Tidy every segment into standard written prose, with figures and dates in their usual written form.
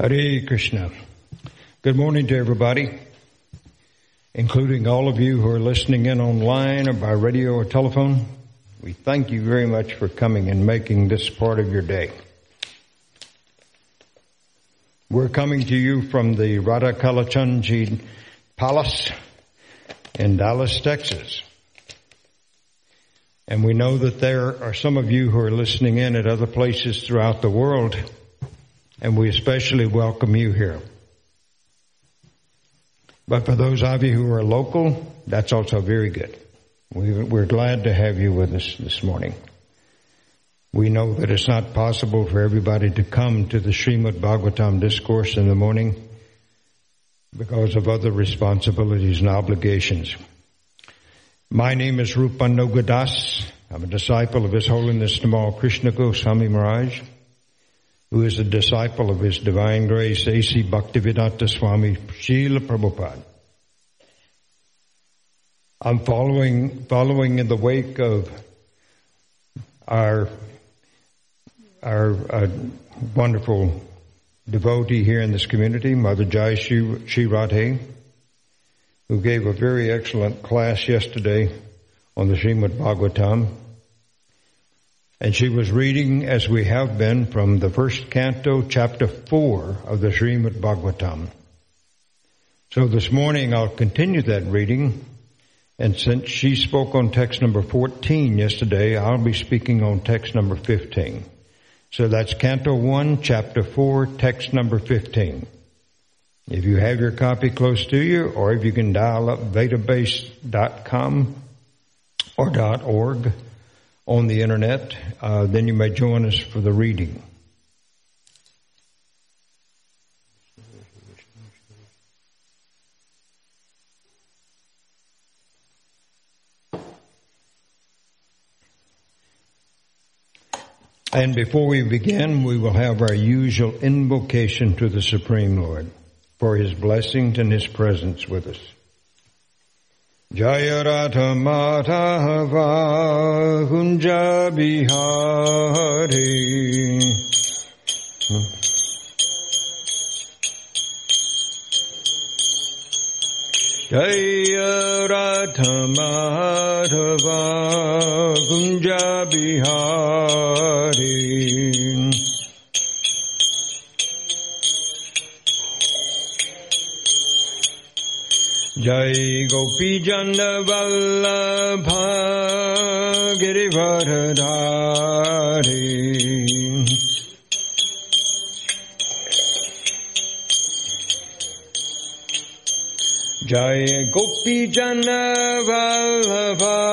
Hare Krishna. Good morning to everybody, including all of you who are listening in online or by radio or telephone. We thank you very much for coming and making this part of your day. We're coming to you from the Radha Kalachandji Palace in Dallas, Texas. And we know that there are some of you who are listening in at other places throughout the world, and we especially welcome you here. But for those of you who are local, that's also very good. We're glad to have you with us this morning. We know that it's not possible for everybody to come to the Srimad Bhagavatam discourse in the morning because of other responsibilities and obligations. My name is Rupanuga Das. I'm a disciple of His Holiness Tamal Krishna Goswami Maharaj, who is a disciple of His Divine Grace, A.C. Bhaktivedanta Swami, Srila Prabhupada. I'm following in the wake of our wonderful devotee here in this community, Mother Jai Sri Radhe, who gave a very excellent class yesterday on the Srimad Bhagavatam. And she was reading, as we have been, from the first canto, chapter 4 of the Srimad Bhagavatam. So this morning I'll continue that reading, and since she spoke on text number 14 yesterday, I'll be speaking on text number 15. So that's canto 1, chapter 4, text number 15. If you have your copy close to you, or if you can dial up vedabase.com or .org, on the internet, then you may join us for the reading. And before we begin, we will have our usual invocation to the Supreme Lord for His blessings and His presence with us. Jaya Radha Madhava Kunja Bihari Jaya Radha Madhava Kunja Bihari Jai Gopi Jana Vallabha Girivardhari Jai Gopi Jana Vallabha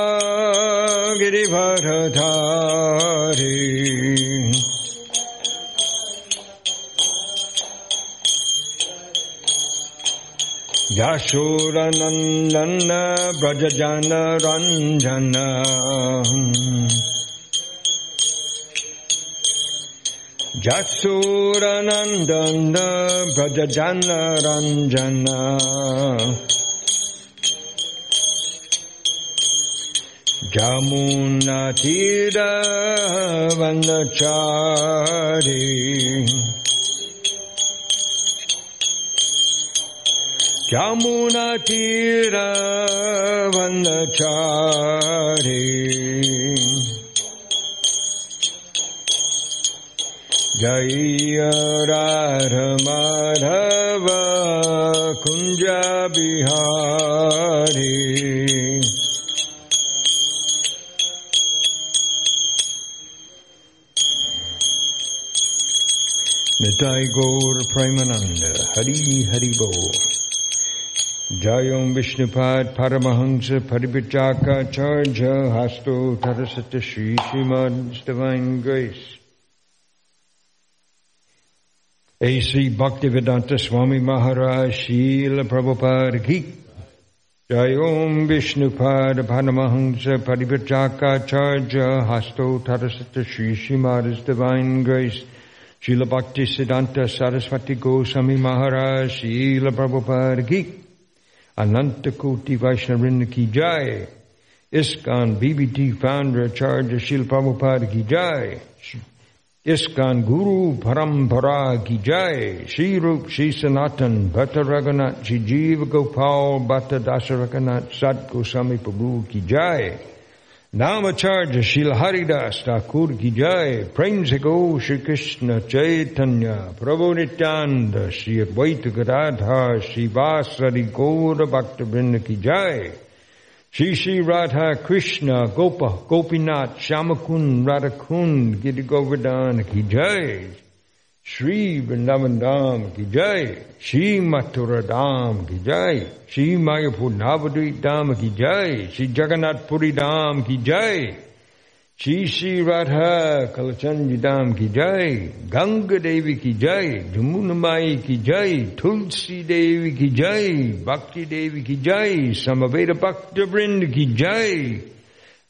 Girivardhari Yashura Nandana Brajajana Ranjana Yashura Nandana Brajajana Ranjana Jamunatira Vanachari Yamuna Tira Vandachari Jaya Radha Madhava Kunja Bihari Nitai Gaur Premananda Hari Hari Bol Jayom Vishnupad Paramahansa Paripitaka Charja Hasto Tarasata Sri Srimad's Divine Grace. A.C. Bhaktivedanta Swami Maharaj Srila Prabhupada Ki. Jayom Vishnupad Paramahansa Paripitaka Charja Hasto Tarasata Sri Srimad's Divine Grace. Srila Bhaktisiddhanta Saraswati Goswami Maharaj Srila Prabhupada Ki. Anantakoti Vaishnavinda Ki Jai, ISKCON BBT Founder Acharya Srila Prabhupada Ki Jai, Iskan Guru Parampara Ki Jai, Shri Rup Shri Sanatan, Bhatta Raghunath Shri Jiva Gopal, Bhatta Dasaraghunath Sat Goswami Prabhu Ki Jai, Namacharya Srila Haridas Thakur Ki Jai, Prem Se Gaur Shri Krishna Chaitanya, Prabhu Nityananda Shri Advaita Gadadhar Shri Vasari Gaura Bhaktavrinda Ki Jai, Shri Shri Radha Krishna Gopa Gopinath Shamakun Radhakun Giri Govardhan Ki Jai, Shri Vrindavandam Ki Jai, Shri Mathuradam Ki Jai, Shri Mayapur Navadvip Dham Ki Jai, Shri Jagannath Puri Dham Ki Jai, Shri Shri Radha Kalachandji Dham Ki Jai, Ganga Devi Ki Jai, Jamuna Mai Ki Jai, Tulsi Devi Ki Jai, Bhakti Devi Ki Jai, Samaveda Bhakta Vrinda Ki Jai,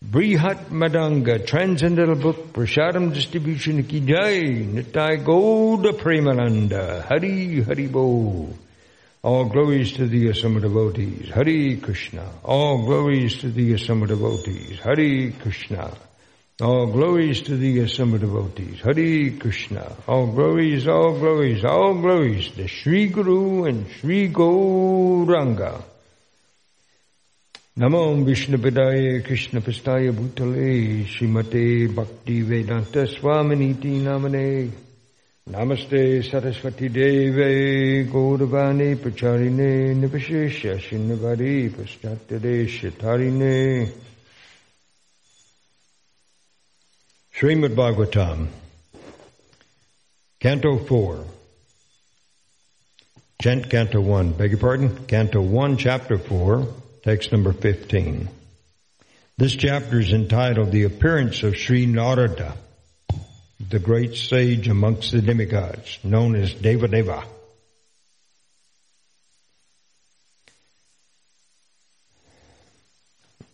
Brihat Madanga, Transcendental Book, Prasadam Distribution Ki Jai, Nittai Gauda Premananda, Hari Hari Bo. All glories to the Asama devotees, Hare Krishna. All glories to the Asama devotees, Hare Krishna. All glories to the assembled devotees. Hare Krishna. All glories, all glories, all glories to Sri Guru and Sri Gauranga. Namo Vishnu Padaya Krishna Pastaya Bhutale Srimate Bhaktivedanta Swami Niti Namane. Namaste Saraswati Deve Gauravane Pracharine Nivashesha Shinnavari Paschatade Shatarine. Srimad Bhagavatam, Canto 4, Canto 1, beg your pardon, Canto 1, Chapter 4, text number 15. This chapter is entitled, The Appearance of Sri Narada, the great sage amongst the demigods, known as Devadeva.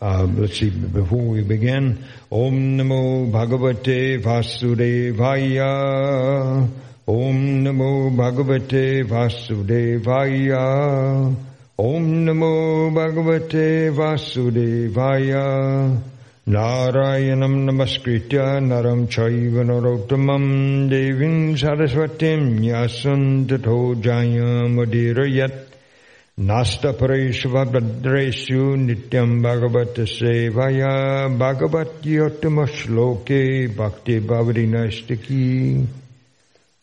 Let's see, before we begin, Om Namo Bhagavate Vasudevaya, Om Namo Bhagavate Vasudevaya, Om Namo Bhagavate Vasudevaya, Narayanam Namaskritya Naram Chaiva Narottamam Devim Saraswatim Yasam Tato Jayam Adhirayat Nasta Pareshva Bhadreshu Nityam Bhagavata Sevaya Bhagavati Yottama Shloke Bhakti Bhavadi Nastaki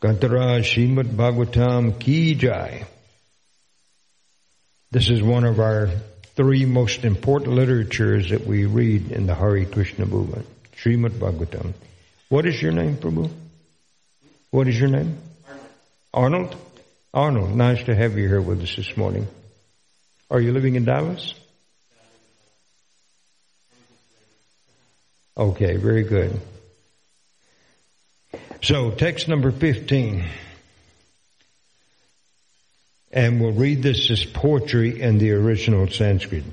Kantara Srimad Bhagavatam Ki Jai. This is one of our three most important literatures that we read in the Hare Krishna movement. Srimad Bhagavatam. What is your name, Prabhu? What is your name? Arnold? Arnold, nice to have you here with us this morning. Are you living in Dallas? Okay, very good. So, text number 15. And we'll read this as poetry in the original Sanskrit.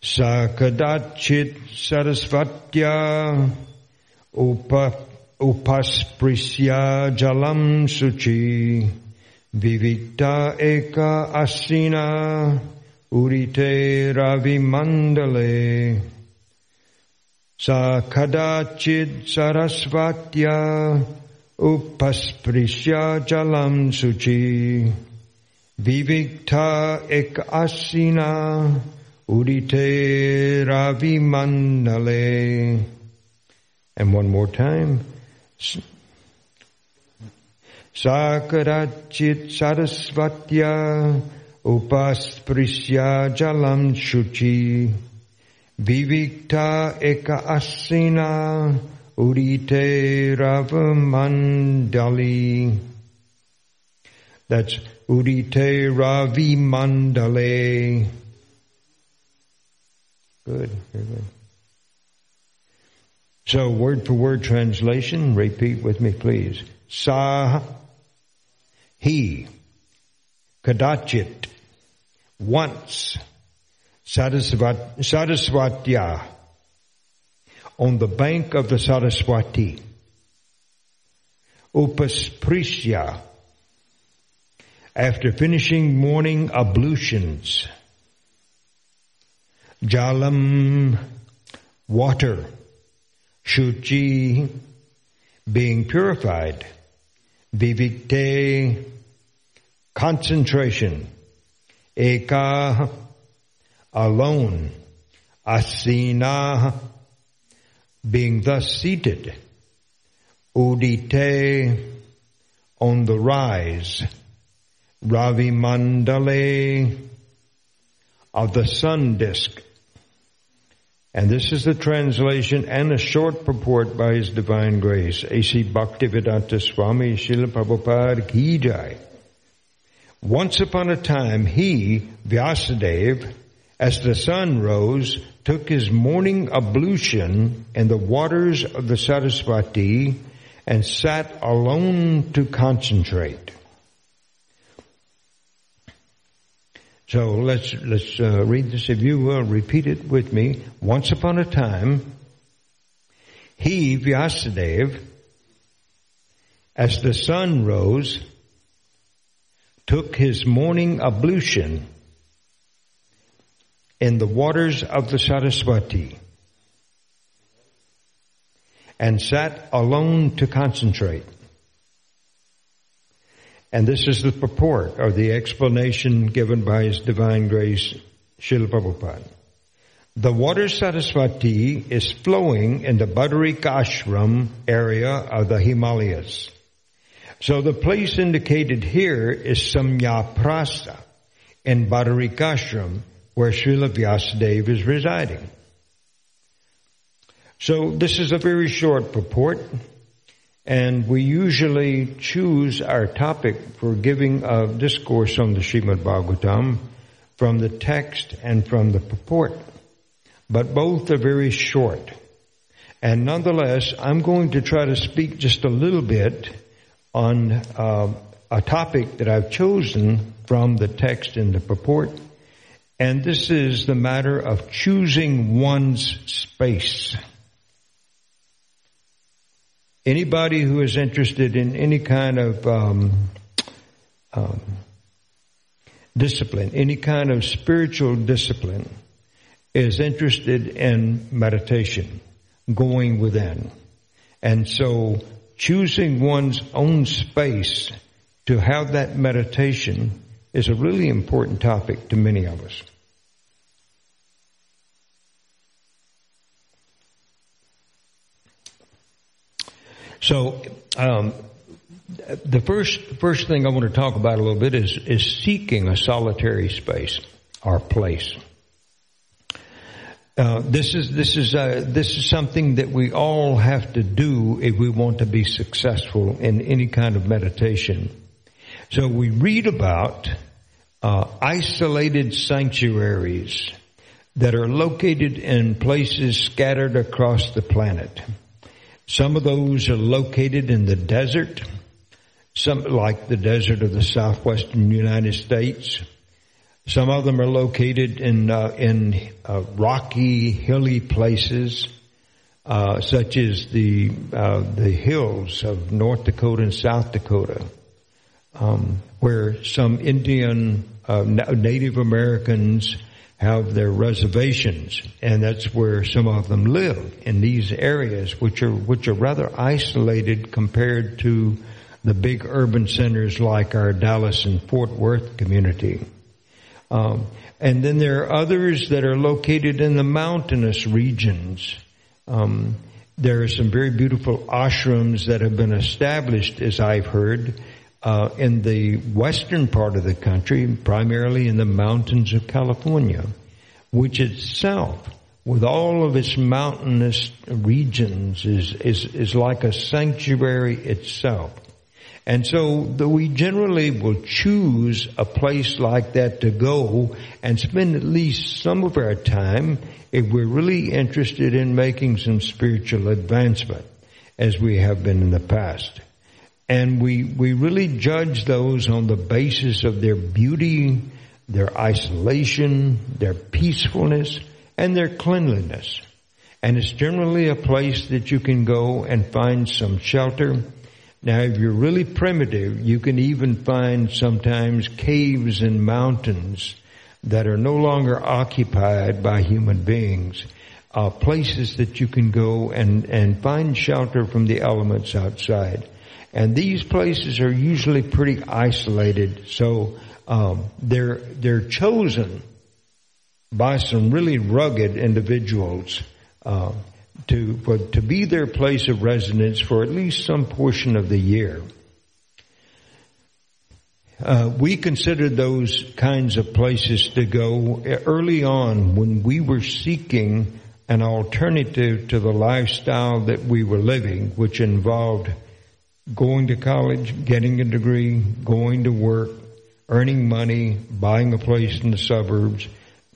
Sakadachit sarasvatya upasprisya jalam suchi Vivita eka asina urite ravi mandale sa kadachid sarasvatya upasprisya jalam suchi Vivita eka asina urite ravi mandale. And one more time. Sakarachit sarasvatya upasprisya jalam shuchi vivikta eka asina urite ravamandali. That's urite ravi mandale. Good, very good. So word for word translation, repeat with me please. Sa he, kadachit, once, sarasvatya, on the bank of the Saraswati, upasprisya, after finishing morning ablutions, jalam, water, shuchi, being purified, vivite, concentration, eka, alone, asina, being thus seated, udite, on the rise, ravi mandale, of the sun disk. And this is the translation and a short purport by His Divine Grace. A.C. Bhaktivedanta Swami, Srila Prabhupada Ki Jai. Once upon a time, he, Vyasadeva, as the sun rose, took his morning ablution in the waters of the Saraswati and sat alone to concentrate. So let's read this. If you will, repeat it with me. Once upon a time, he, Vyasadeva, as the sun rose, took his morning ablution in the waters of the Saraswati and sat alone to concentrate. And this is the purport or the explanation given by His Divine Grace, Srila Prabhupada. The water Saraswati is flowing in the Badarikashram area of the Himalayas. So the place indicated here is Samyaprasa in Badarikashram, where Srila Vyasadeva is residing. So this is a very short purport. And we usually choose our topic for giving a discourse on the Srimad Bhagavatam from the text and from the purport. But both are very short. And nonetheless, I'm going to try to speak just a little bit on a topic that I've chosen from the text and the purport. And this is the matter of choosing one's space. Anybody who is interested in any kind of discipline, any kind of spiritual discipline, is interested in meditation, going within. And so choosing one's own space to have that meditation is a really important topic to many of us. So, the first thing I want to talk about a little bit is seeking a solitary space or place. This is something that we all have to do if we want to be successful in any kind of meditation. So we read about isolated sanctuaries that are located in places scattered across the planet. Some of those are located in the desert, some like the desert of the southwestern United States. Some of them are located in rocky, hilly places, such as the hills of North Dakota and South Dakota, where some Indian Native Americans have their reservations, and that's where some of them live, in these areas which are rather isolated compared to the big urban centers like our Dallas and Fort Worth community. And then there are others that are located in the mountainous regions. There are some very beautiful ashrams that have been established, as I've heard, in the western part of the country, primarily in the mountains of California, which itself, with all of its mountainous regions, is like a sanctuary itself. And so we generally will choose a place like that to go and spend at least some of our time if we're really interested in making some spiritual advancement, as we have been in the past. And we really judge those on the basis of their beauty, their isolation, their peacefulness, and their cleanliness. And it's generally a place that you can go and find some shelter. Now, if you're really primitive, you can even find sometimes caves and mountains that are no longer occupied by human beings, places that you can go and find shelter from the elements outside. And these places are usually pretty isolated, so they're chosen by some really rugged individuals to be their place of residence for at least some portion of the year. We considered those kinds of places to go early on when we were seeking an alternative to the lifestyle that we were living, which involved going to college, getting a degree, going to work, earning money, buying a place in the suburbs,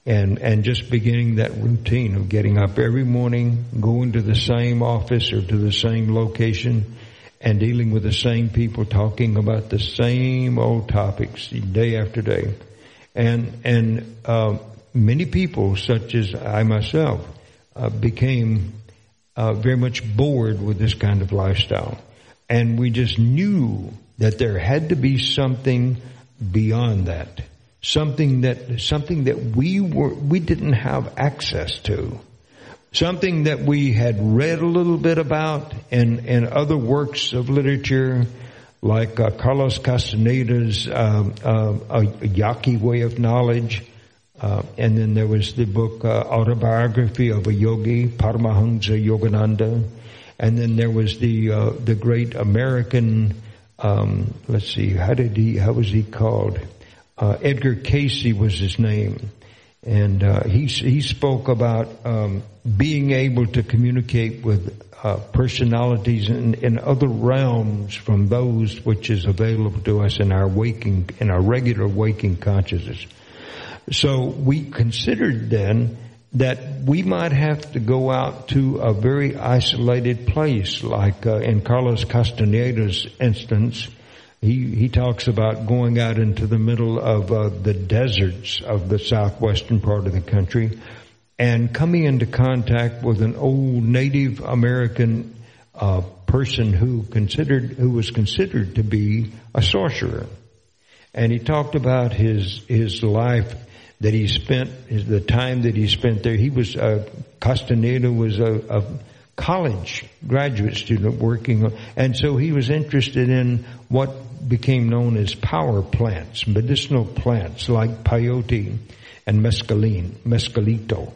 and just beginning that routine of getting up every morning, going to the same office or to the same location, and dealing with the same people, talking about the same old topics day after day. And many people, such as I myself, became very much bored with this kind of lifestyle. And we just knew that there had to be something beyond that. Something that we didn't have access to. Something that we had read a little bit about in other works of literature, like Carlos Castaneda's Yaki Way of Knowledge, and then there was the book Autobiography of a Yogi, Paramahansa Yogananda, and then there was the great American, how was he called? Edgar Cayce was his name. And he spoke about being able to communicate with personalities in other realms from those which is available to us in our regular waking consciousness. So we considered then that we might have to go out to a very isolated place, like in Carlos Castaneda's instance. He talks about going out into the middle of the deserts of the southwestern part of the country and coming into contact with an old Native American person who was considered to be a sorcerer. And he talked about his life that he spent, the time that he spent there. He was Castaneda was a college graduate student working on, and so he was interested in what became known as power plants, medicinal plants like peyote and mescalito.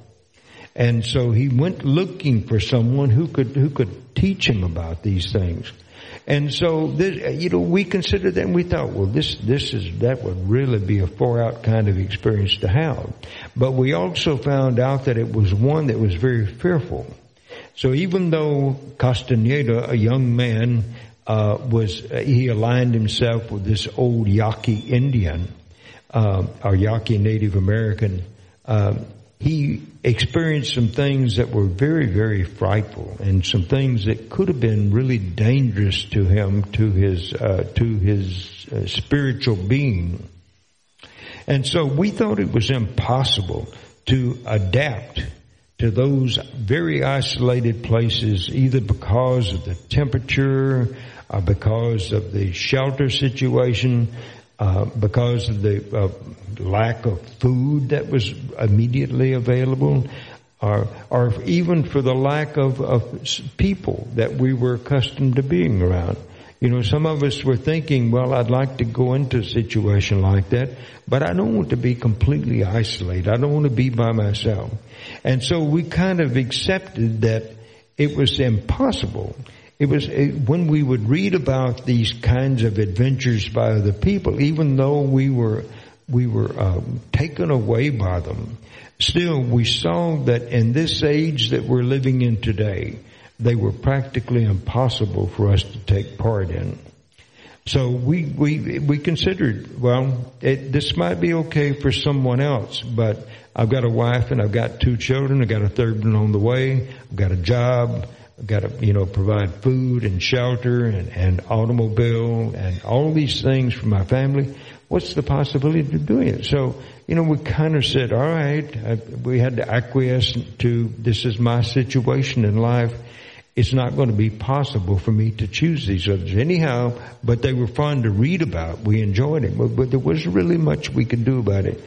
And so he went looking for someone who could teach him about these things. And so this, we considered that, and we thought, well, that would really be a far out kind of experience to have. But we also found out that it was one that was very fearful. So even though Castaneda, a young man, he aligned himself with this old Yaqui Indian, or Yaqui Native American. He experienced some things that were very, very frightful, and some things that could have been really dangerous to him, to his spiritual being. And so we thought it was impossible to adapt to those very isolated places, either because of the temperature, because of the shelter situation, because of the lack of food that was immediately available, or even for the lack of people that we were accustomed to being around. Some of us were thinking, well, I'd like to go into a situation like that, but I don't want to be completely isolated. I don't want to be by myself. And so we kind of accepted that it was impossible. When we would read about these kinds of adventures by other people, even though we were taken away by them, still we saw that in this age that we're living in today, they were practically impossible for us to take part in. So we considered, well, this might be okay for someone else, but I've got a wife and I've got 2 children, I've got a third one on the way, I've got a job, I've got to, provide food and shelter and automobile and all these things for my family. What's the possibility of doing it? So, we kind of said, all right, we had to acquiesce to, this is my situation in life. It's not going to be possible for me to choose these others anyhow, but they were fun to read about. We enjoyed it, but there wasn't really much we could do about it.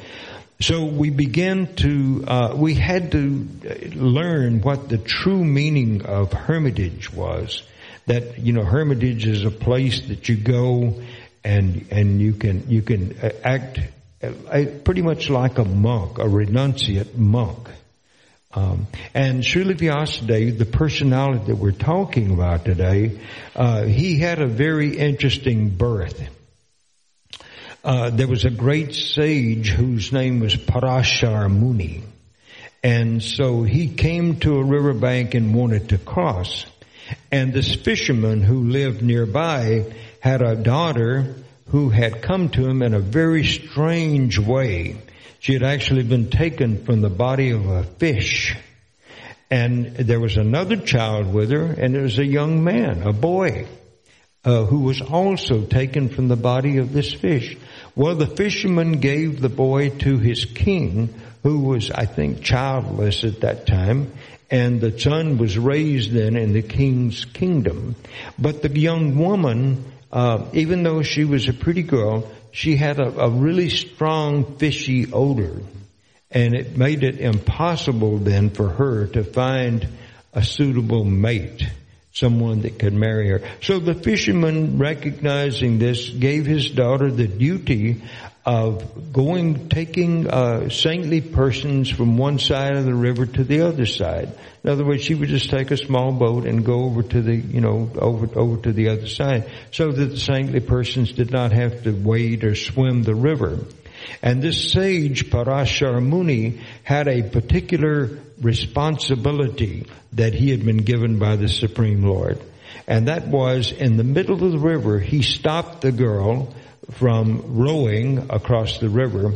So we began to, we had to learn what the true meaning of hermitage was. That, you know, hermitage is a place that you go and you can act pretty much like a monk, a renunciate monk. And Srila Vyasadeva, the personality that we're talking about today, he had a very interesting birth. There was a great sage whose name was Parashar Muni. And so he came to a riverbank and wanted to cross. And this fisherman who lived nearby had a daughter who had come to him in a very strange way. She had actually been taken from the body of a fish. And there was another child with her, and it was a young man, a boy, who was also taken from the body of this fish. Well, the fisherman gave the boy to his king, who was, I think, childless at that time, and the son was raised then in the king's kingdom. But the young woman, even though she was a pretty girl, she had a really strong fishy odor, and it made it impossible then for her to find a suitable mate, someone that could marry her. So the fisherman, recognizing this, gave his daughter the duty of taking saintly persons from one side of the river to the other side. In other words, she would just take a small boat and go over to the, over to the other side, so that the saintly persons did not have to wade or swim the river. And this sage, Parashar Muni, had a particular responsibility that he had been given by the Supreme Lord. And that was, in the middle of the river, he stopped the girl from rowing across the river,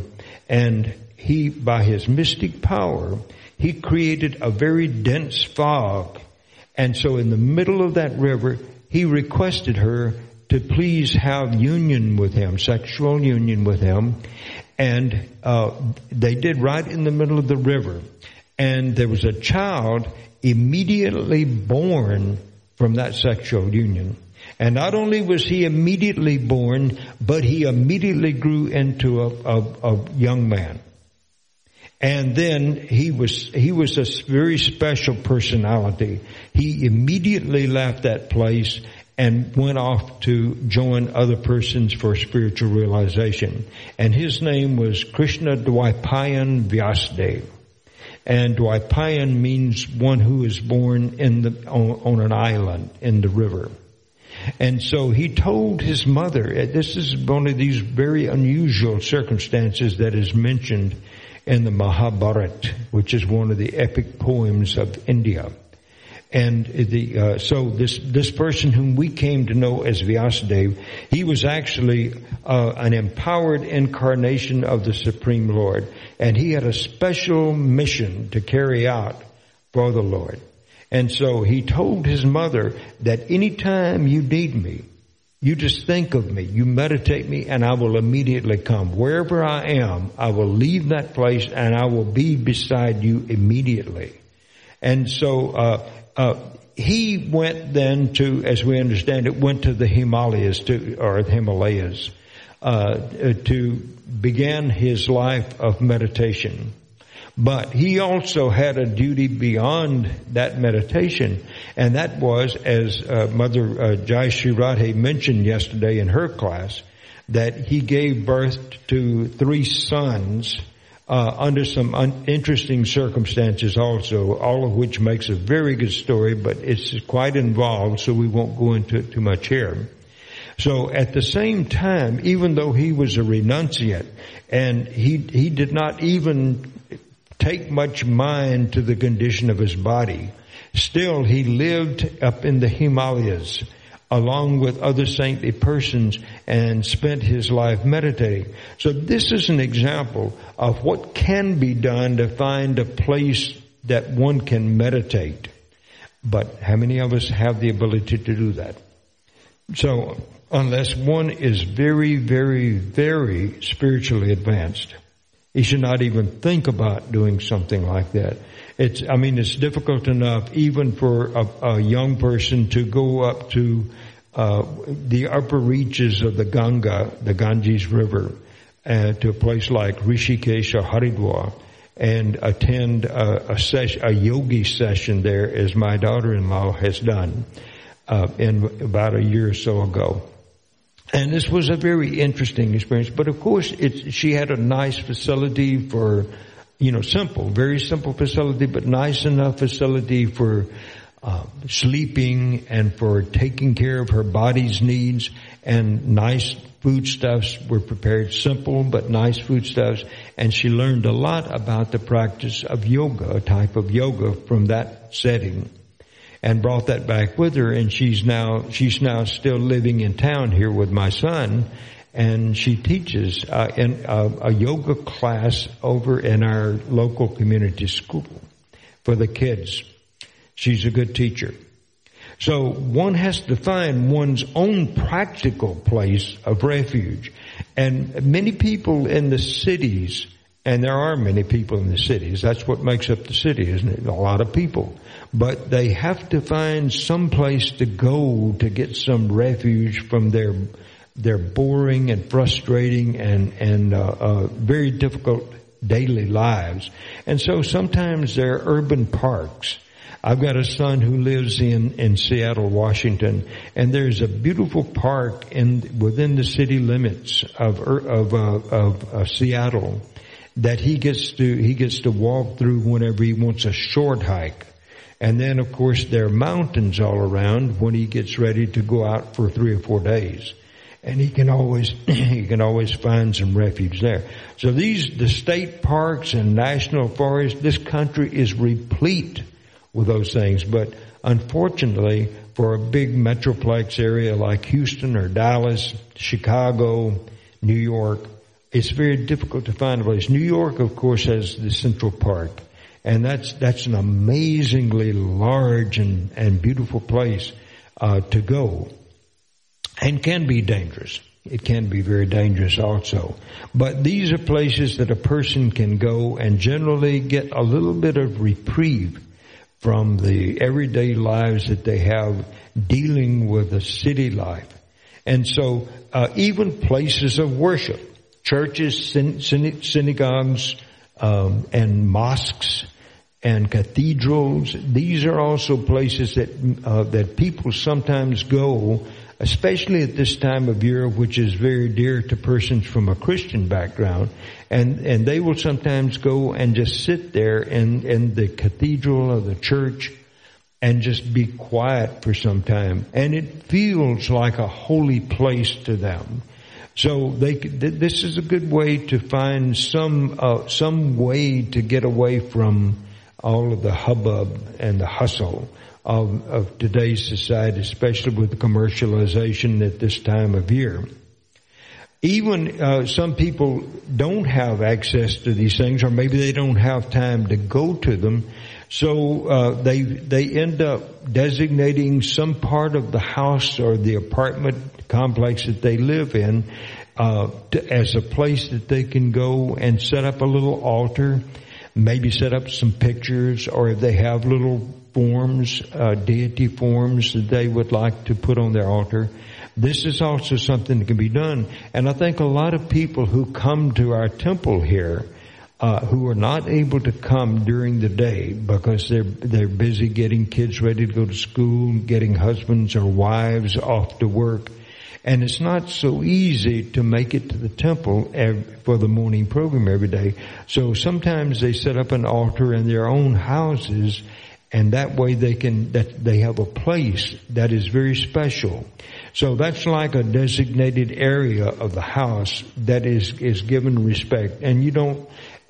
and he, by his mystic power, he created a very dense fog. And so in the middle of that river, he requested her to please have union with him, sexual union with him. And they did, right in the middle of the river. And there was a child immediately born from that sexual union. And not only was he immediately born, but he immediately grew into a young man. And then he was a very special personality. He immediately left that place and went off to join other persons for spiritual realization. And his name was Krishna Dwaipayan Vyasadeva. And Dwaipayan means one who is born on an island in the river. And so he told his mother, this is one of these very unusual circumstances that is mentioned in the Mahabharata, which is one of the epic poems of India. And so this person whom we came to know as Vyasadeva, he was actually an empowered incarnation of the Supreme Lord. And he had a special mission to carry out for the Lord. And so he told his mother that anytime you need me, you just think of me, you meditate me, and I will immediately come. Wherever I am, I will leave that place and I will be beside you immediately. And so he went then to, as we understand it, went to the Himalayas, to begin his life of meditation. But he also had a duty beyond that meditation, and that was, as Mother Jai Sri Radhe mentioned yesterday in her class, that he gave birth to three sons under some interesting circumstances also, all of which makes a very good story, but it's quite involved, so we won't go into it too much here. So at the same time, even though he was a renunciate, and he did not even take much mind to the condition of his body, still he lived up in the Himalayas along with other saintly persons and spent his life meditating. So this is an example of what can be done to find a place that one can meditate. But how many of us have the ability to do that? So unless one is very, very, very spiritually advanced, he should not even think about doing something like that. It's difficult enough even for a young person to go up to the upper reaches of the Ganges River to a place like Rishikesh or Haridwar and attend a yogi session there, as my daughter-in-law has done in about a year or so ago. And this was a very interesting experience. But of course, she had a nice facility for, very simple facility, but nice enough facility for sleeping and for taking care of her body's needs, and nice foodstuffs were prepared, simple but nice foodstuffs, and she learned a lot about the practice of yoga, a type of yoga, from that setting, and brought that back with her. And she's now still living in town here with my son, and she teaches in a yoga class over in our local community school for the kids. She's a good teacher. So one has to find one's own practical place of refuge. And many people in the cities, and there are many people in the cities, that's what makes up the city, isn't it? A lot of people. But they have to find some place to go to get some refuge from their boring and frustrating and very difficult daily lives. And so sometimes there are urban parks. I've got a son who lives in Seattle, Washington, and there's a beautiful park within the city limits of Seattle that he gets to walk through whenever he wants a short hike. And then, of course, there are mountains all around when he gets ready to go out for 3 or 4 days, and he can always find some refuge there. So the state parks and national forests, this country is replete with those things. But unfortunately, for a big metroplex area like Houston or Dallas, Chicago, New York, it's very difficult to find a place. New York, of course, has the Central Park, and that's an amazingly large and beautiful place to go, and can be dangerous. It can be very dangerous also. But these are places that a person can go and generally get a little bit of reprieve from the everyday lives that they have dealing with the city life. And so even places of worship, churches, synagogues, and mosques and cathedrals, these are also places that people sometimes go, especially at this time of year, which is very dear to persons from a Christian background, and they will sometimes go and just sit there in the cathedral or the church and just be quiet for some time, and it feels like a holy place to them. So this is a good way to find some way to get away from all of the hubbub and the hustle of today's society, especially with the commercialization at this time of year. Even some people don't have access to these things, or maybe they don't have time to go to them, so they end up designating some part of the house or the apartment complex that they live in as a place that they can go and set up a little altar, maybe set up some pictures, or if they have little forms, deity forms that they would like to put on their altar. This is also something that can be done. And I think a lot of people who come to our temple here, who are not able to come during the day because they're busy getting kids ready to go to school, getting husbands or wives off to work. And it's not so easy to make it to the temple for the morning program every day. So sometimes they set up an altar in their own houses, and that way they have a place that is very special. So that's like a designated area of the house that is given respect. And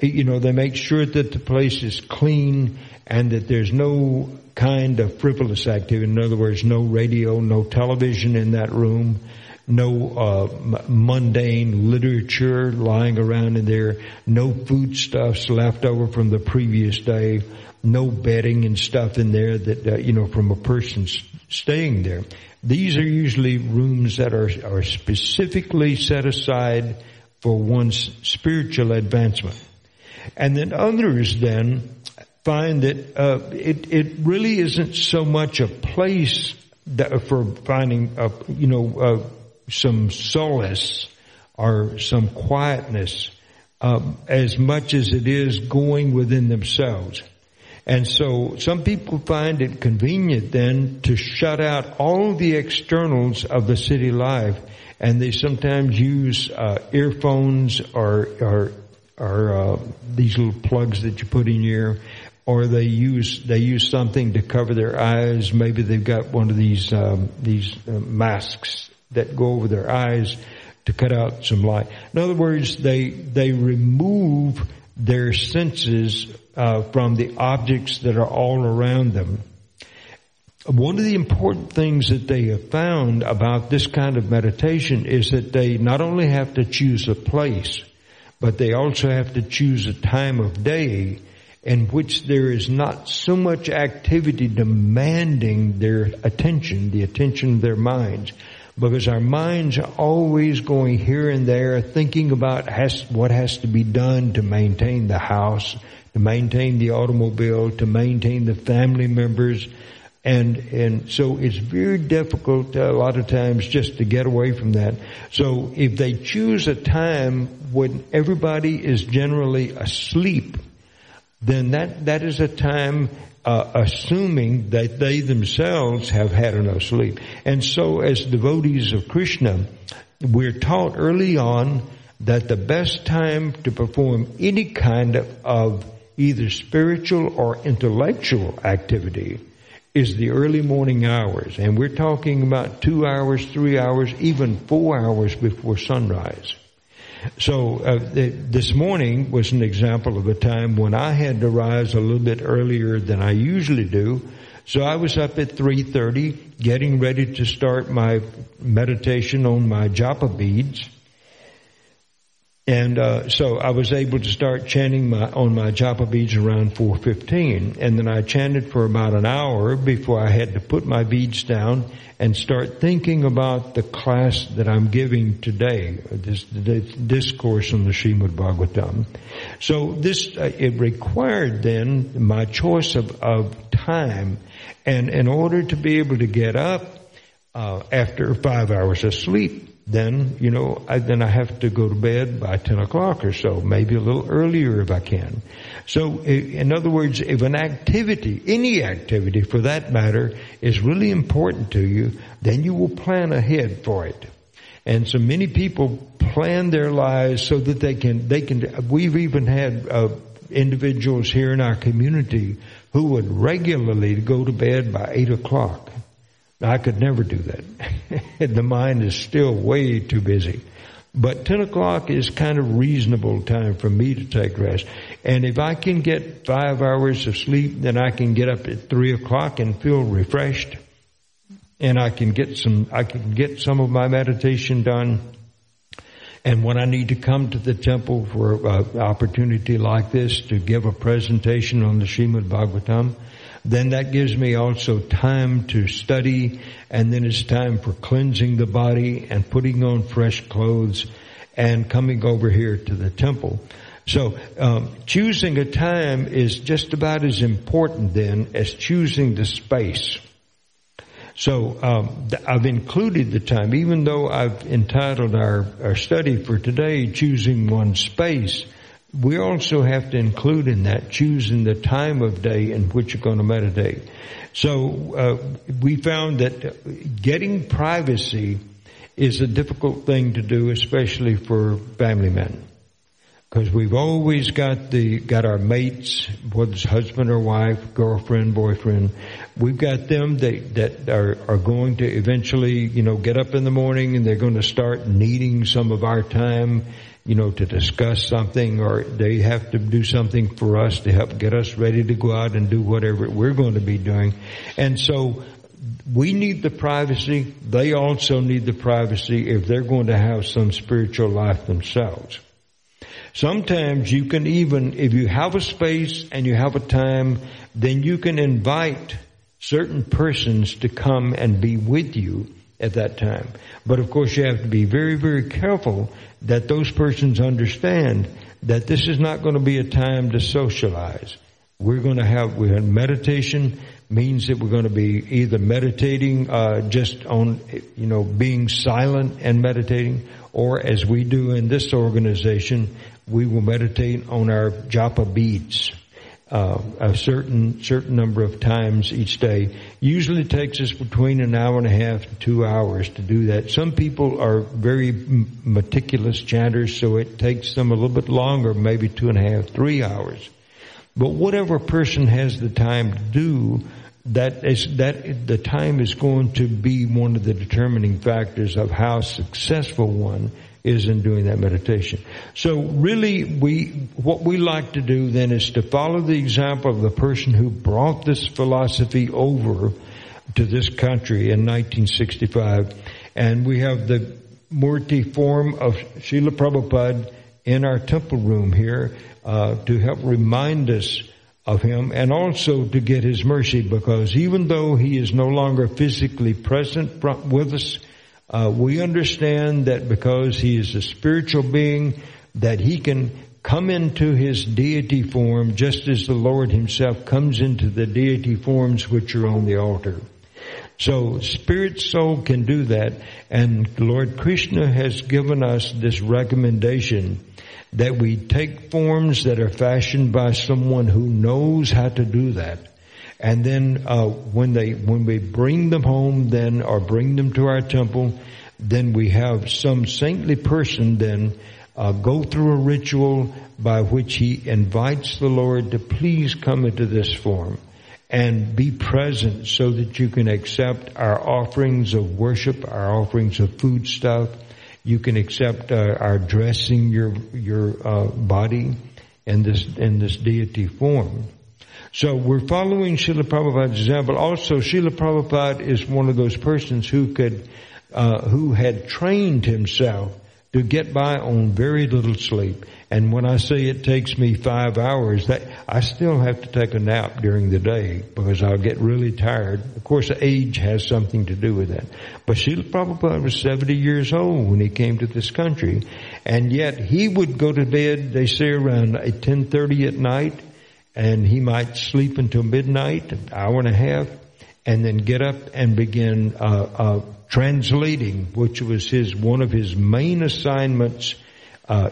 they make sure that the place is clean and that there's no kind of frivolous activity. In other words, no radio, no television in that room, no mundane literature lying around in there, no foodstuffs left over from the previous day, no bedding and stuff in there that, from a person staying there. These are usually rooms that are specifically set aside for one's spiritual advancement. And then others then find that it really isn't so much a place for finding some solace or some quietness as much as it is going within themselves. And so some people find it convenient then to shut out all the externals of the city life, and they sometimes use earphones or these little plugs that you put in your ear, or they use something to cover their eyes. Maybe they've got one of these masks that go over their eyes to cut out some light. In other words, they remove their senses from the objects that are all around them. One of the important things that they have found about this kind of meditation is that they not only have to choose a place, but they also have to choose a time of day in which there is not so much activity demanding their attention, the attention of their minds. Because our minds are always going here and there, thinking about what has to be done to maintain the house, to maintain the automobile, to maintain the family members. And so it's very difficult a lot of times just to get away from that. So if they choose a time when everybody is generally asleep, then that is a time assuming that they themselves have had enough sleep. And so as devotees of Krishna, we're taught early on that the best time to perform any kind of either spiritual or intellectual activity is the early morning hours. And we're talking about 2 hours, 3 hours, even 4 hours before sunrise. So this morning was an example of a time when I had to rise a little bit earlier than I usually do. So I was up at 3:30 getting ready to start my meditation on my japa beads. And so I was able to start chanting on my japa beads around 4:15. And then I chanted for about an hour before I had to put my beads down and start thinking about the class that I'm giving today, this discourse on the Srimad Bhagavatam. So this, it required then my choice of time. And in order to be able to get up after 5 hours of sleep, then, you know, then I have to go to bed by 10 o'clock or so, maybe a little earlier if I can. So, in other words, if an activity, any activity for that matter, is really important to you, then you will plan ahead for it. And so many people plan their lives so that they can, we've even had individuals here in our community who would regularly go to bed by 8 o'clock. I could never do that. The mind is still way too busy. But 10 o'clock is kind of reasonable time for me to take rest. And if I can get 5 hours of sleep, then I can get up at 3 o'clock and feel refreshed. And I can get some of my meditation done. And when I need to come to the temple for an opportunity like this to give a presentation on the Srimad Bhagavatam, then that gives me also time to study, and then it's time for cleansing the body and putting on fresh clothes and coming over here to the temple. So choosing a time is just about as important then as choosing the space. So I've included the time, even though I've entitled our study for today, Choosing One Space. We also have to include in that choosing the time of day in which you're going to meditate. So we found that getting privacy is a difficult thing to do, especially for family men, because we've always got our mates, whether it's husband or wife, girlfriend, boyfriend. We've got them that are going to eventually, you know, get up in the morning and they're going to start needing some of our time, you know, to discuss something, or they have to do something for us to help get us ready to go out and do whatever we're going to be doing. And so we need the privacy. They also need the privacy if they're going to have some spiritual life themselves. Sometimes you can even, if you have a space and you have a time, then you can invite certain persons to come and be with you at that time. But of course you have to be very, very careful that those persons understand that this is not going to be a time to socialize. We're going to have meditation. means that we're going to be either meditating just on, being silent and meditating, or as we do in this organization, we will meditate on our japa beads a certain number of times each day. Usually it takes us between an hour and a half to 2 hours to do that. Some people are very meticulous chanters, so it takes them a little bit longer, maybe 2.5, 3 hours. But whatever person has the time to do, the time is going to be one of the determining factors of how successful one is in doing that meditation. So really, what we like to do then is to follow the example of the person who brought this philosophy over to this country in 1965. And we have the Murti form of Srila Prabhupada in our temple room here to help remind us of him, and also to get his mercy, because even though he is no longer physically present with us, we understand that because he is a spiritual being, that he can come into his deity form just as the Lord himself comes into the deity forms which are on the altar. So spirit soul can do that, and Lord Krishna has given us this recommendation that we take forms that are fashioned by someone who knows how to do that. And then when we bring them home then, or bring them to our temple, then we have some saintly person then go through a ritual by which he invites the Lord to please come into this form and be present, so that you can accept our offerings of worship, our offerings of foodstuff. You can accept our dressing your body in this deity form. So we're following Srila Prabhupada's example. Also, Srila Prabhupada is one of those persons who had trained himself to get by on very little sleep. And when I say it takes me 5 hours, that I still have to take a nap during the day because I'll get really tired. Of course, age has something to do with that. But Srila Prabhupada was 70 years old when he came to this country. And yet he would go to bed, they say, around 10:30 at night, and he might sleep until midnight, an hour and a half, and then get up and begin translating, which was one of his main assignments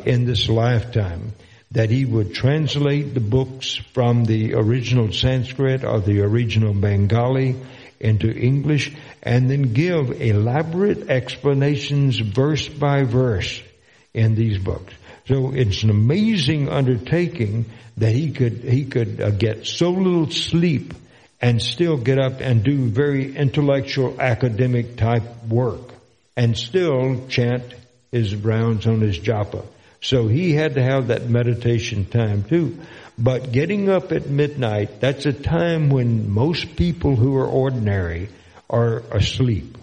in this lifetime, that he would translate the books from the original Sanskrit or the original Bengali into English, and then give elaborate explanations verse by verse in these books. So it's an amazing undertaking that he could get so little sleep and still get up and do very intellectual academic type work and still chant his rounds on his japa. So he had to have that meditation time too. But getting up at midnight, that's a time when most people who are ordinary are asleep.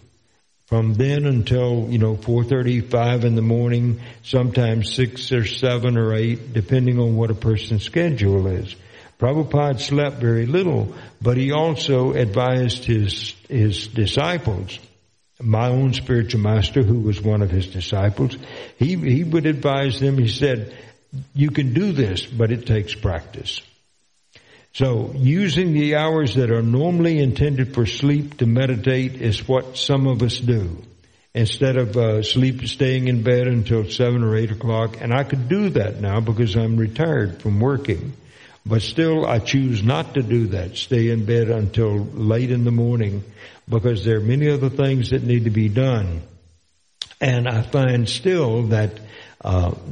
From then until, 4:30, 5 in the morning, sometimes 6 or 7 or 8, depending on what a person's schedule is. Prabhupada slept very little, but he also advised his disciples. My own spiritual master, who was one of his disciples, he would advise them. He said, you can do this, but it takes practice. So using the hours that are normally intended for sleep to meditate is what some of us do. Instead of staying in bed until 7 or 8 o'clock, and I could do that now because I'm retired from working. But still, I choose not to do that, stay in bed until late in the morning, because there are many other things that need to be done. And I find still that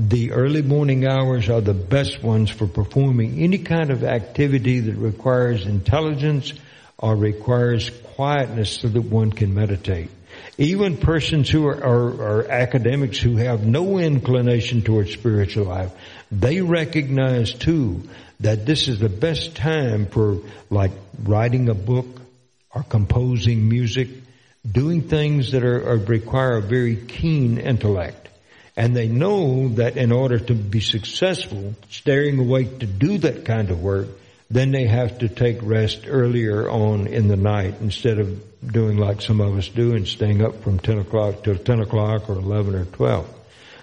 the early morning hours are the best ones for performing any kind of activity that requires intelligence or requires quietness so that one can meditate. Even persons who are academics who have no inclination towards spiritual life, they recognize too that this is the best time for, like, writing a book or composing music, doing things that require a very keen intellect. And they know that in order to be successful, staying awake to do that kind of work, then they have to take rest earlier on in the night instead of doing like some of us do and staying up from 10 o'clock till 10 o'clock or 11 or 12.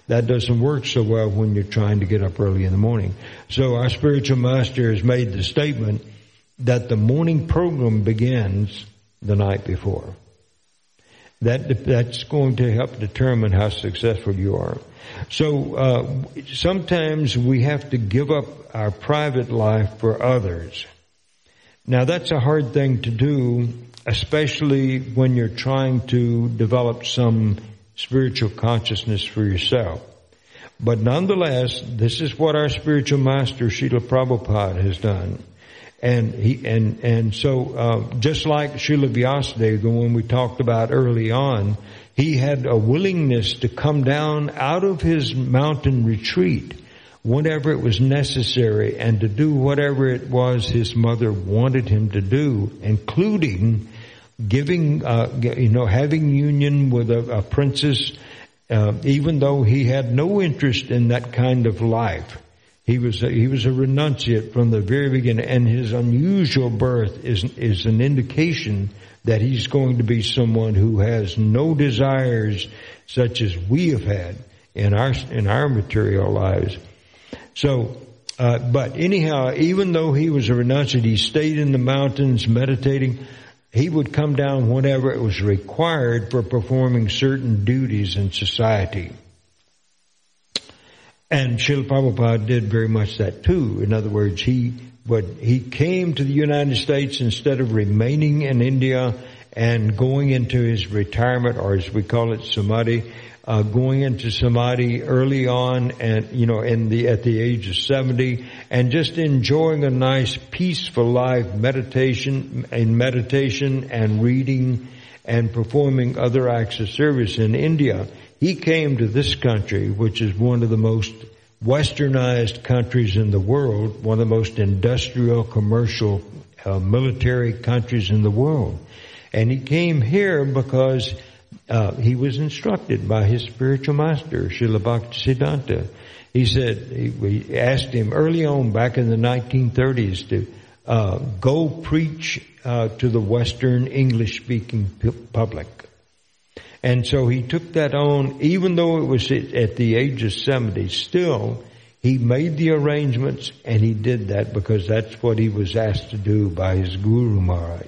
That doesn't work so well when you're trying to get up early in the morning. So our spiritual master has made the statement that the morning program begins the night before. That's going to help determine how successful you are. So sometimes we have to give up our private life for others. Now that's a hard thing to do, especially when you're trying to develop some spiritual consciousness for yourself. But nonetheless, this is what our spiritual master, Srila Prabhupada, has done. And so just like Srila Vyasadeva, the one we talked about early on, he had a willingness to come down out of his mountain retreat whenever it was necessary and to do whatever it was his mother wanted him to do, including giving, having union with a princess, even though he had no interest in that kind of life. He was a renunciate from the very beginning, and his unusual birth is an indication that he's going to be someone who has no desires such as we have had in our material lives. So, but anyhow, even though he was a renunciate, he stayed in the mountains meditating. He would come down whenever it was required for performing certain duties in society. And Srila Prabhupada did very much that too. In other words, he came to the United States instead of remaining in India and going into his retirement, or as we call it, samadhi, going into samadhi early on, and at the age of 70, and just enjoying a nice, peaceful life, meditation and reading and performing other acts of service in India. He came to this country, which is one of the most westernized countries in the world, one of the most industrial, commercial, military countries in the world. And he came here because he was instructed by his spiritual master, Srila Bhaktisiddhanta. He said, we asked him early on back in the 1930s to go preach to the Western English-speaking public. And so he took that on, even though it was at the age of 70, still, he made the arrangements and he did that because that's what he was asked to do by his Guru Maharaj.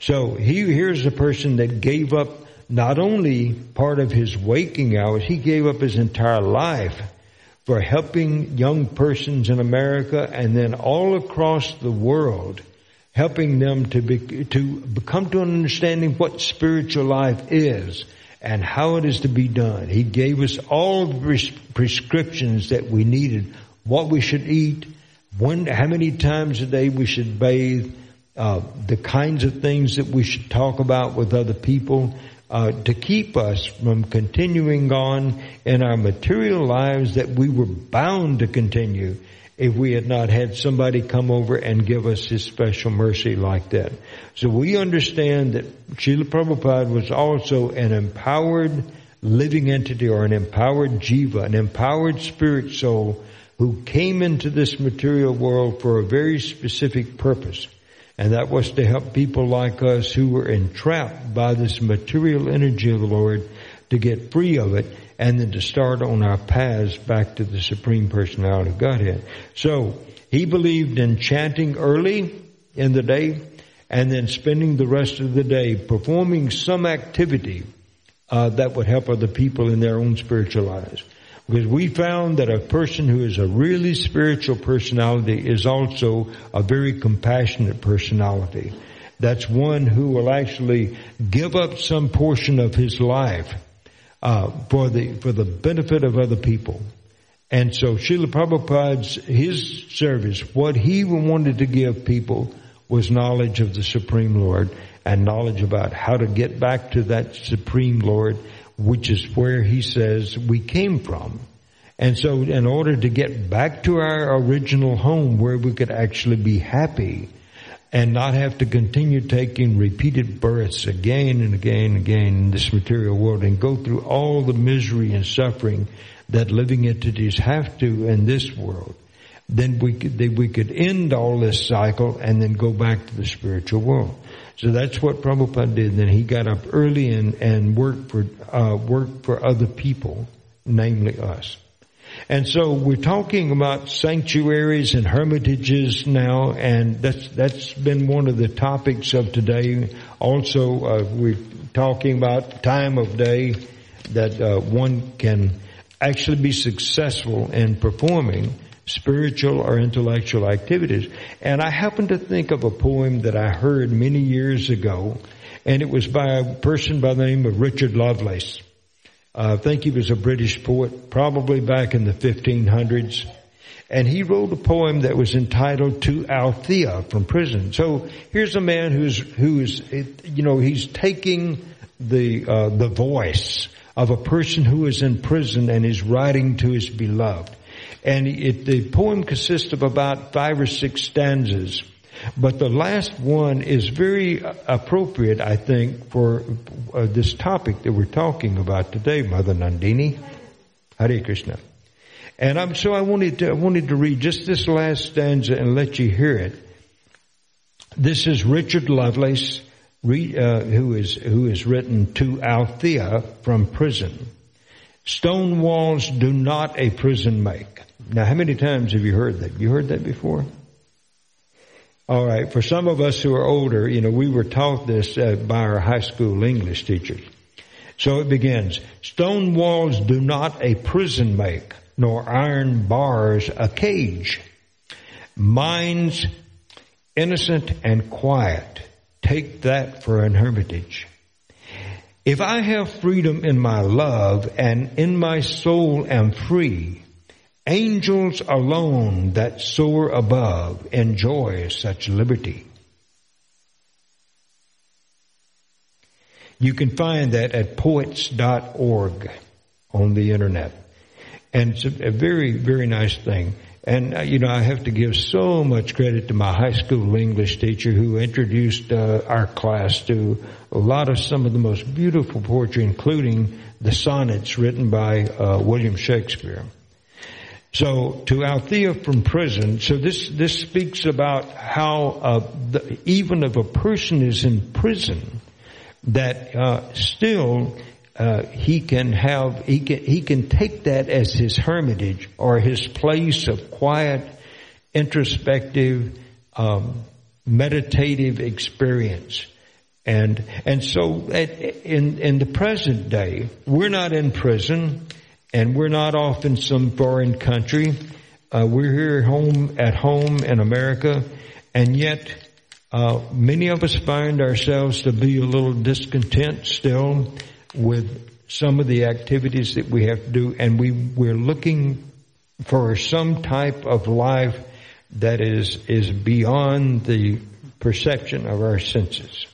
So here's a person that gave up not only part of his waking hours, he gave up his entire life for helping young persons in America and then all across the world, helping them to come to an understanding what spiritual life is and how it is to be done. He gave us all the prescriptions that we needed, what we should eat, how many times a day we should bathe, the kinds of things that we should talk about with other people, to keep us from continuing on in our material lives that we were bound to continue if we had not had somebody come over and give us his special mercy like that. So we understand that Srila Prabhupada was also an empowered living entity, or an empowered jiva, an empowered spirit soul who came into this material world for a very specific purpose. And that was to help people like us who were entrapped by this material energy of the Lord to get free of it, and then to start on our paths back to the Supreme Personality of Godhead. So he believed in chanting early in the day and then spending the rest of the day performing some activity that would help other people in their own spiritual lives. Because we found that a person who is a really spiritual personality is also a very compassionate personality. That's one who will actually give up some portion of his life for the benefit of other people. And so Srila Prabhupada's, his service, what he wanted to give people was knowledge of the Supreme Lord and knowledge about how to get back to that Supreme Lord, which is where he says we came from. And so in order to get back to our original home where we could actually be happy and not have to continue taking repeated births again and again and again in this material world and go through all the misery and suffering that living entities have to in this world, then we could end all this cycle and then go back to the spiritual world. So that's what Prabhupada did. Then he got up early and worked for other people, namely us. And so we're talking about sanctuaries and hermitages now, and that's been one of the topics of today. Also, we're talking about time of day that one can actually be successful in performing spiritual or intellectual activities. And I happen to think of a poem that I heard many years ago, and it was by a person by the name of Richard Lovelace. I think he was a British poet, probably back in the 1500s. And he wrote a poem that was entitled To Althea from Prison. So here's a man who's he's taking the voice of a person who is in prison and is writing to his beloved. And the poem consists of about 5 or 6 stanzas. But the last one is very appropriate, I think, for this topic that we're talking about today, Mother Nandini. Hare Krishna. And I wanted to read just this last stanza and let you hear it. This is Richard Lovelace, who is written To Althea from Prison. Stone walls do not a prison make. Now, how many times have you heard that? You heard that before? All right, for some of us who are older, we were taught this by our high school English teachers. So it begins, stone walls do not a prison make, nor iron bars a cage. Minds innocent and quiet, take that for an hermitage. If I have freedom in my love and in my soul am free, angels alone that soar above enjoy such liberty. You can find that at poets.org on the internet. And it's a very, very nice thing. And, I have to give so much credit to my high school English teacher who introduced our class to some of the most beautiful poetry, including the sonnets written by William Shakespeare. So, To Althea from Prison. So this speaks about how even if a person is in prison, that still he can take that as his hermitage or his place of quiet, introspective, meditative experience. And so in the present day, we're not in prison. And we're not off in some foreign country. We're here at home in America. And yet, many of us find ourselves to be a little discontent still with some of the activities that we have to do. And we're looking for some type of life that is beyond the perception of our senses.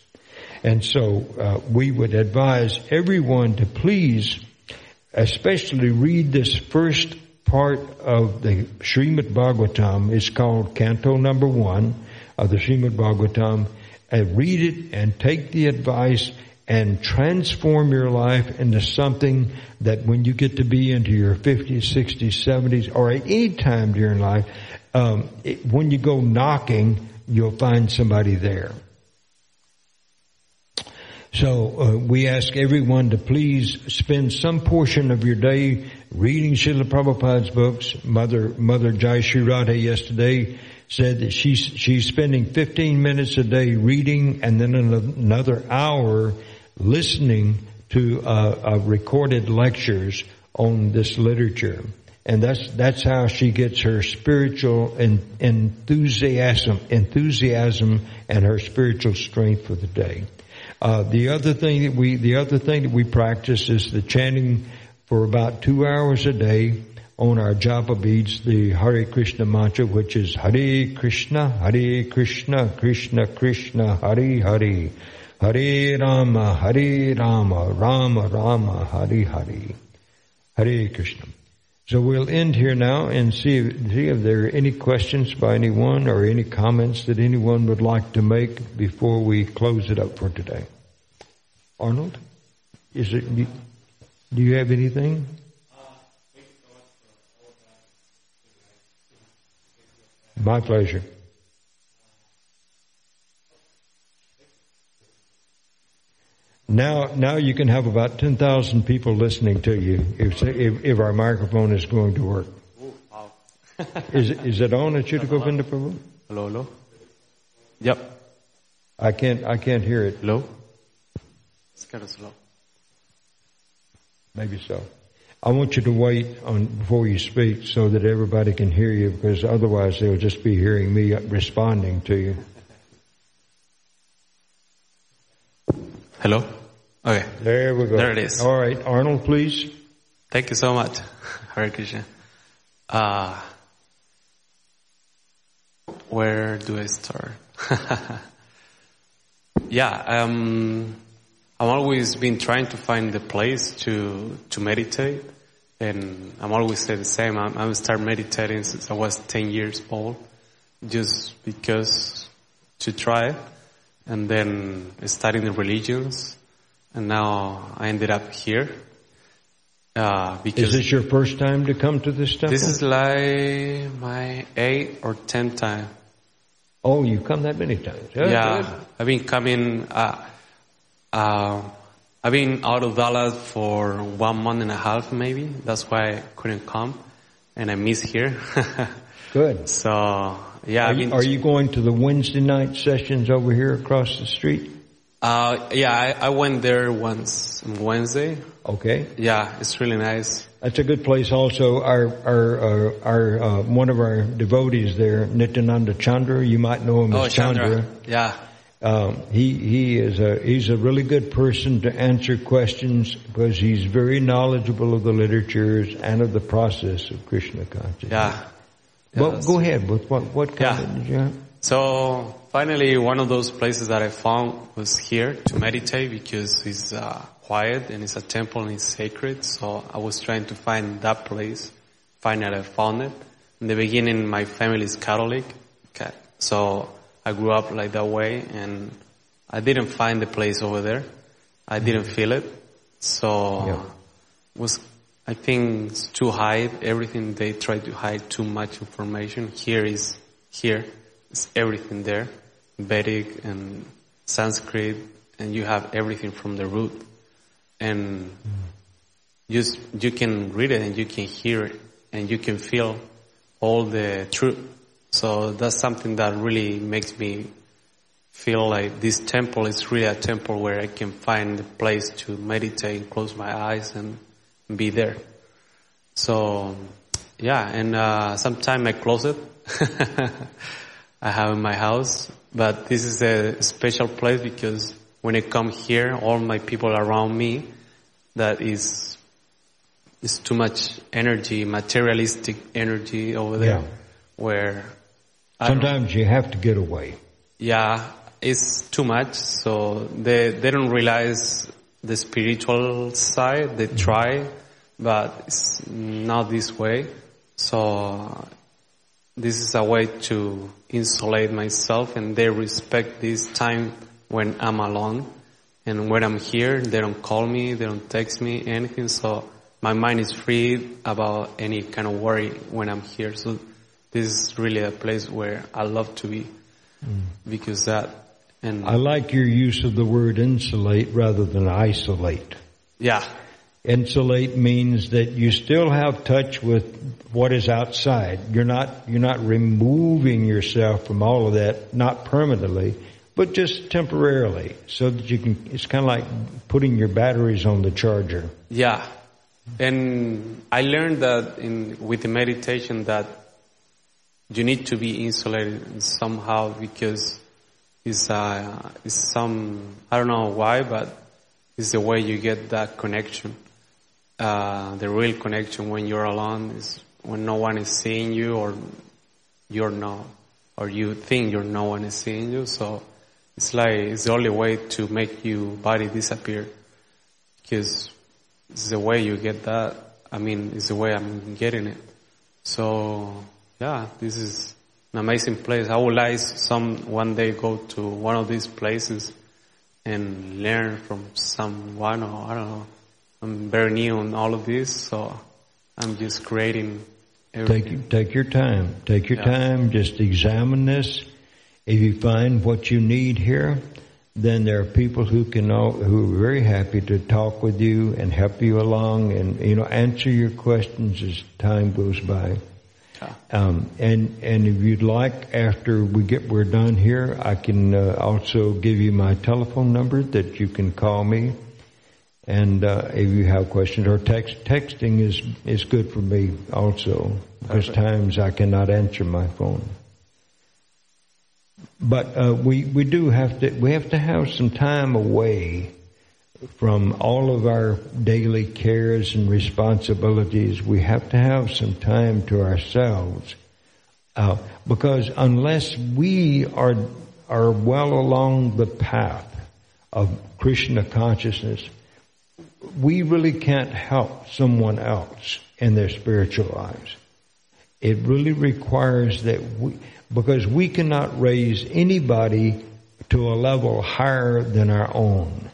And so, we would advise everyone to please especially read this first part of the Srimad Bhagavatam. It's called Canto number 1 of the Srimad Bhagavatam. Read it and take the advice and transform your life into something that when you get to be into your 50s, 60s, 70s, or at any time during life, when you go knocking, you'll find somebody there. So we ask everyone to please spend some portion of your day reading Srila Prabhupada's books. Mother Jai Sri Radhe yesterday said that she's spending 15 minutes a day reading and then another hour listening to recorded lectures on this literature. And that's how she gets her spiritual enthusiasm and her spiritual strength for the day. The other thing that we practice is the chanting for about 2 hours a day on our japa beads, the Hare Krishna mantra, which is Hare Krishna, Krishna Krishna, Hare Hare, Hare Rama, Rama Rama, Hare Hare, Hare Krishna. So we'll end here now and see if there are any questions by anyone or any comments that anyone would like to make before we close it up for today. Arnold, do you have anything? My pleasure. Now you can have about 10,000 people listening to you if our microphone is going to work. Oh, wow. Is it on? It should go into Prabhu. Hello, hello. Yep. I can't hear it. Low. It's kind of slow. Maybe so. I want you to wait on before you speak so that everybody can hear you, because otherwise they'll just be hearing me responding to you. Hello? Okay. There we go. There it is. All right. Arnold, please. Thank you so much. Hare Krishna. Where do I start? I've always been trying to find the place to meditate, and I'm always say the same. I started meditating since I was 10 years old, just because to try it, and then studying the religions, and now I ended up here. Is this your first time to come to this temple? This is like my 8th or 10th time. Oh, you've come that many times. Yeah. I've been coming. I've been out of Dallas for 1.5 months, maybe. That's why I couldn't come, and I miss here. Good. So, yeah. Are you going to the Wednesday night sessions over here across the street? I went there once on Wednesday. Okay. Yeah, it's really nice. That's a good place. Also, our one of our devotees there, Nitinanda Chandra. You might know him as Chandra. Yeah. He's a really good person to answer questions, because he's very knowledgeable of the literatures and of the process of Krishna consciousness. Yeah. Well, go ahead with what kind did you have? So finally, one of those places that I found was here to meditate, because it's quiet and it's a temple and it's sacred. So I was trying to find that place. Finally, I found it. In the beginning, my family is Catholic, okay, so I grew up like that way, and I didn't find the place over there. I didn't feel it. So I think it's too high. Everything, they try to hide too much information. Here. It's everything there. Vedic and Sanskrit, and you have everything from the root. And you can read it, and you can hear it, and you can feel all the truth. So that's something that really makes me feel like this temple is really a temple where I can find a place to meditate, close my eyes, and be there. So, sometimes I close it. I have in my house, but this is a special place, because when I come here, all my people around me, that is too much energy, materialistic energy over there. Yeah. Where sometimes you have to get away. Yeah, it's too much. So they don't realize the spiritual side. They try, but it's not this way. So this is a way to insulate myself, and they respect this time when I'm alone. And when I'm here, they don't call me, they don't text me, anything. So my mind is free about any kind of worry when I'm here. So this is really a place where I love to be, because that. And I like your use of the word insulate rather than isolate. Yeah. Insulate means that you still have touch with what is outside. You're not removing yourself from all of that, not permanently, but just temporarily, so that you can. It's kind of like putting your batteries on the charger. Yeah. And I learned that with the meditation that you need to be insulated somehow, because I don't know why, but it's the way you get that connection. The real connection when you're alone is when no one is seeing you, or you think you're no one is seeing you. So it's like, it's the only way to make your body disappear, because it's the way you get that. I mean, it's the way I'm getting it. So, yeah, this is an amazing place. I would like one day go to one of these places and learn from someone, or I don't know. I'm very new on all of this, so I'm just creating everything. Take your time. Take your time. Just examine this. If you find what you need here, then there are people who are very happy to talk with you and help you along and, answer your questions as time goes by. And if you'd like, after we're done here, I can also give you my telephone number that you can call me. And if you have questions or texting is good for me also, because times I cannot answer my phone. But we have to have some time away from all of our daily cares and responsibilities. We have to have some time to ourselves, because unless we are well along the path of Krishna consciousness, we really can't help someone else in their spiritual lives. It really requires that because we cannot raise anybody to a level higher than our own.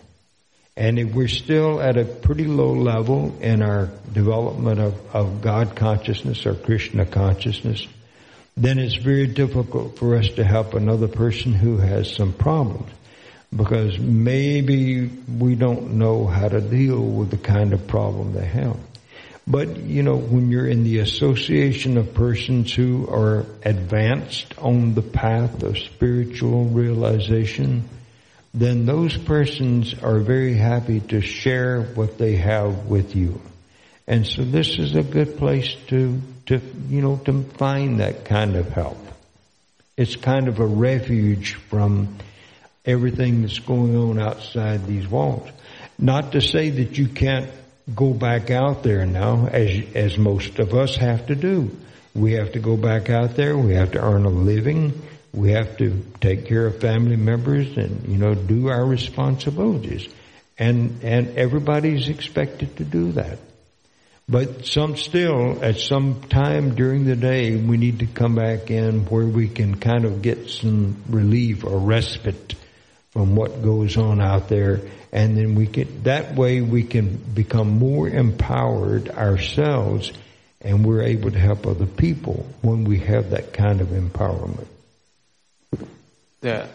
And if we're still at a pretty low level in our development of God consciousness or Krishna consciousness, then it's very difficult for us to help another person who has some problems, because maybe we don't know how to deal with the kind of problem they have. But, when you're in the association of persons who are advanced on the path of spiritual realization, then those persons are very happy to share what they have with you. And so this is a good place to find that kind of help. It's kind of a refuge from everything that's going on outside these walls. Not to say that you can't go back out there now, as most of us have to do. We have to go back out there. We have to earn a living. We have to take care of family members and, do our responsibilities. And everybody's expected to do that. But at some time during the day, we need to come back in where we can kind of get some relief or respite from what goes on out there. And then we can become more empowered ourselves, and we're able to help other people when we have that kind of empowerment. The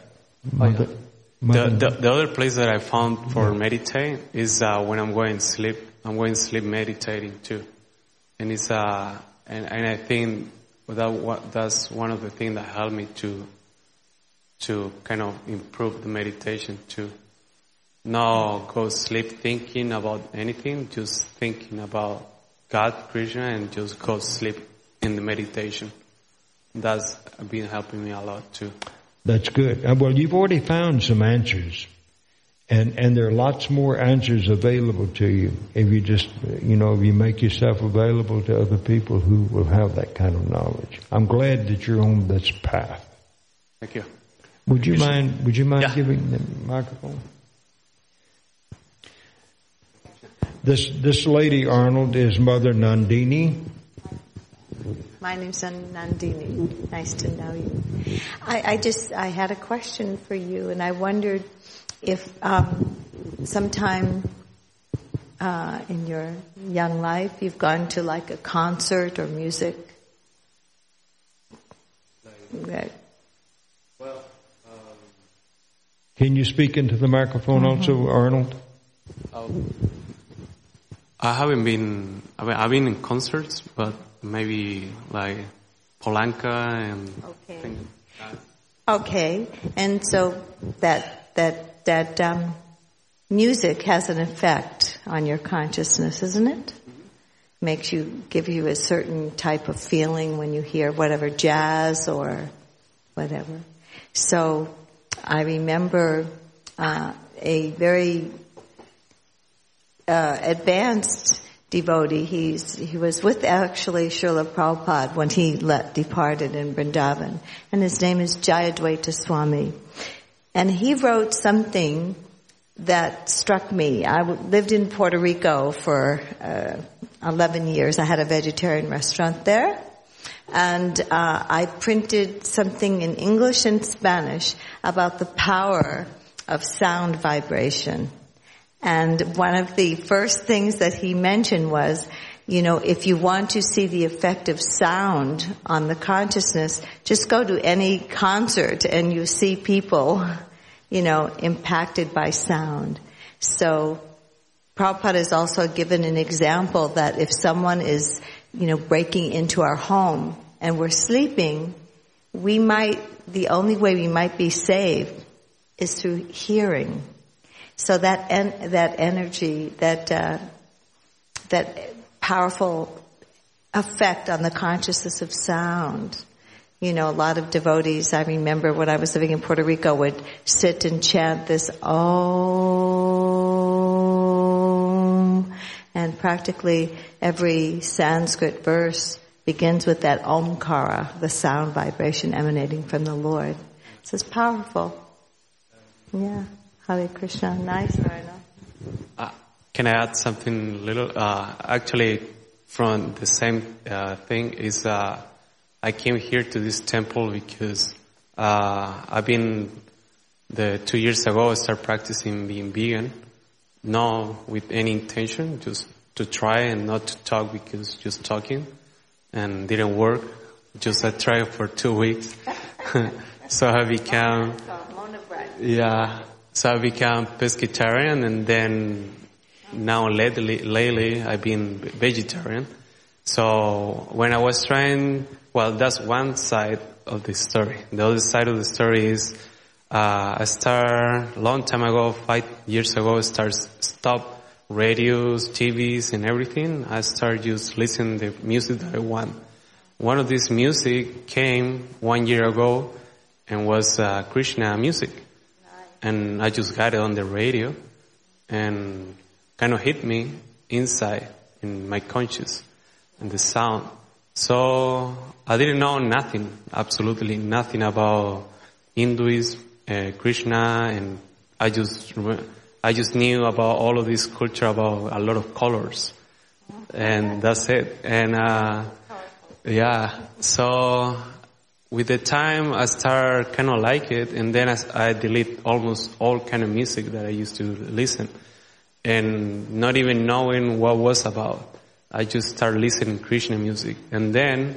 other place that I found for meditating is when I'm going to sleep. I'm going to sleep meditating too, and it's and I think that's one of the things that helped me to kind of improve the meditation too. No go sleep thinking about anything, just thinking about God, Krishna, and just go sleep in the meditation. That's been helping me a lot too. That's good. Well, you've already found some answers. And there are lots more answers available to you if you just, if you make yourself available to other people who will have that kind of knowledge. I'm glad that you're on this path. Thank you. Would you mind giving the microphone? This lady, Arnold, is Mother Nandini. My name's Nandini. Nice to know you. I had a question for you, and I wondered if sometime in your young life you've gone to like a concert or music. Okay. Well, can you speak into the microphone also, Arnold? I haven't been. I've been in concerts, but maybe like Polanka and. Okay. Okay, and so that music has an effect on your consciousness, isn't it? Mm-hmm. Give you a certain type of feeling when you hear whatever jazz or whatever. So I remember a very advanced devotee. He was with actually Srila Prabhupada when he departed in Vrindavan, and his name is Jayadvaita Swami. And he wrote something that struck me. I lived in Puerto Rico for 11 years. I had a vegetarian restaurant there. And I printed something in English and Spanish about the power of sound vibration. And one of the first things that he mentioned was, if you want to see the effect of sound on the consciousness, just go to any concert and you see people you know, impacted by sound. So Prabhupada has also given an example that if someone is, you know, breaking into our home and we're sleeping, we might, the only way we might be saved is through hearing. So that that energy, that powerful effect on the consciousness of sound. You know, a lot of devotees, I remember when I was living in Puerto Rico, would sit and chant this Om. And practically every Sanskrit verse begins with that Omkara, the sound vibration emanating from the Lord. So it's powerful. Yeah. Hare Krishna. Nice, Arno. Can I add something little? Actually, from the same thing is... I came here to this temple because I've been, 2 years ago I started practicing being vegan, not with any intention, just to try and not to talk because just talking and didn't work. Just I tried for 2 weeks. So I became, so I became pescatarian, and then now lately I've been vegetarian. So when I was trying, well, that's one side of the story. The other side of the story is I started a long time ago, 5 years ago, I stopped radios, TVs, and everything. I started just listening to the music that I want. One of these music came 1 year ago and was Krishna music. Nice. And I just got it on the radio and kind of hit me inside in my conscious and the sound. So I didn't know nothing, absolutely nothing about Hinduism, Krishna, and I just knew about all of this culture, about a lot of colors, and that's it. And yeah, so with the time I started kind of like it, and then I delete almost all kind of music that I used to listen, and not even knowing what was about. I just started listening to Krishna music. And then,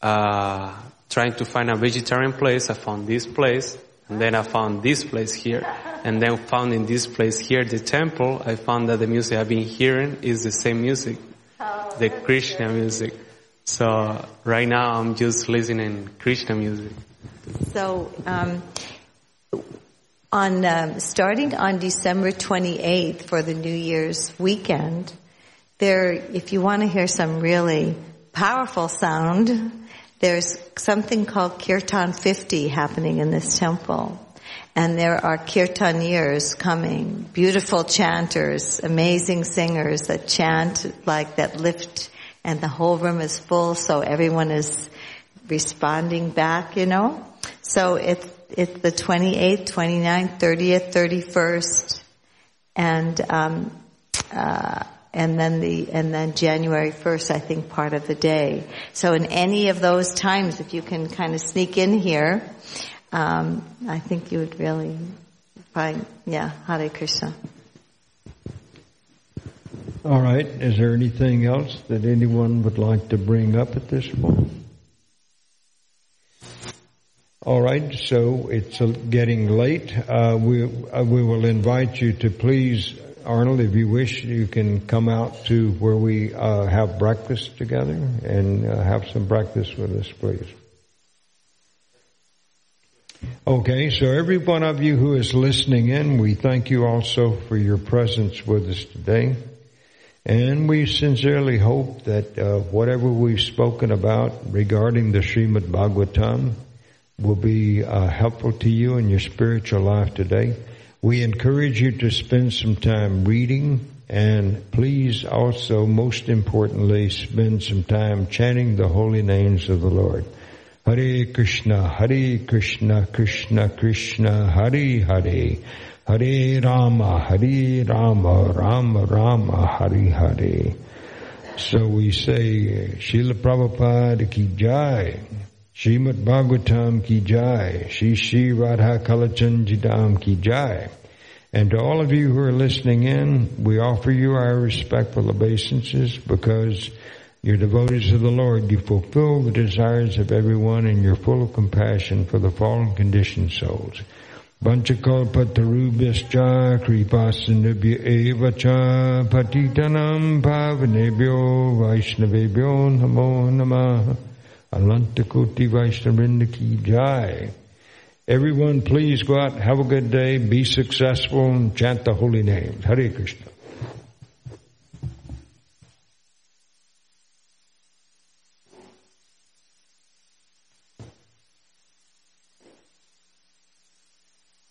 trying to find a vegetarian place, I found this place. And then I found this place here. And then found in this place here, the temple, I found that the music I've been hearing is the same music. Oh, the Krishna music. So right now I'm just listening to Krishna music. So, starting on December 28th for the New Year's weekend, there, if you want to hear some really powerful sound, there's something called Kirtan 50 happening in this temple. And there are kirtaniers coming, beautiful chanters, amazing singers that chant like that lift, and the whole room is full, so everyone is responding back, you know. So it's the 28th, 29th, 30th, 31st, and then January 1st, I think, part of the day. So in any of those times, if you can kind of sneak in here, I think you would really find, yeah, Hare Krishna. All right. Is there anything else that anyone would like to bring up at this point? All right, so it's getting late. We will invite you to please... Arnold, if you wish, you can come out to where we have breakfast together and have some breakfast with us, please. Okay, so every one of you who is listening in, we thank you also for your presence with us today. And we sincerely hope that whatever we've spoken about regarding the Srimad Bhagavatam will be helpful to you in your spiritual life today. We encourage you to spend some time reading, and please also, most importantly, spend some time chanting the holy names of the Lord. Hare Krishna, Krishna Krishna, Hare Hare, Hare Rama, Rama Rama, Hare Hare. So we say, Srila Prabhupada ki jai. Srimad Bhagavatam ki jai, Shri Shri Radha Kalachandji Dam ki jai. And to all of you who are listening in, we offer you our respectful obeisances because you're devotees of the Lord. You fulfill the desires of everyone and you're full of compassion for the fallen conditioned souls. Vanchakalpatarubhyascha kripasinubhya eva cha patitanam pavanebhyo vaishnavebhyo namo namaha Alantakoti Vaishnavrinda ki jai. Everyone please go out, have a good day, be successful and chant the holy name. Hare Krishna.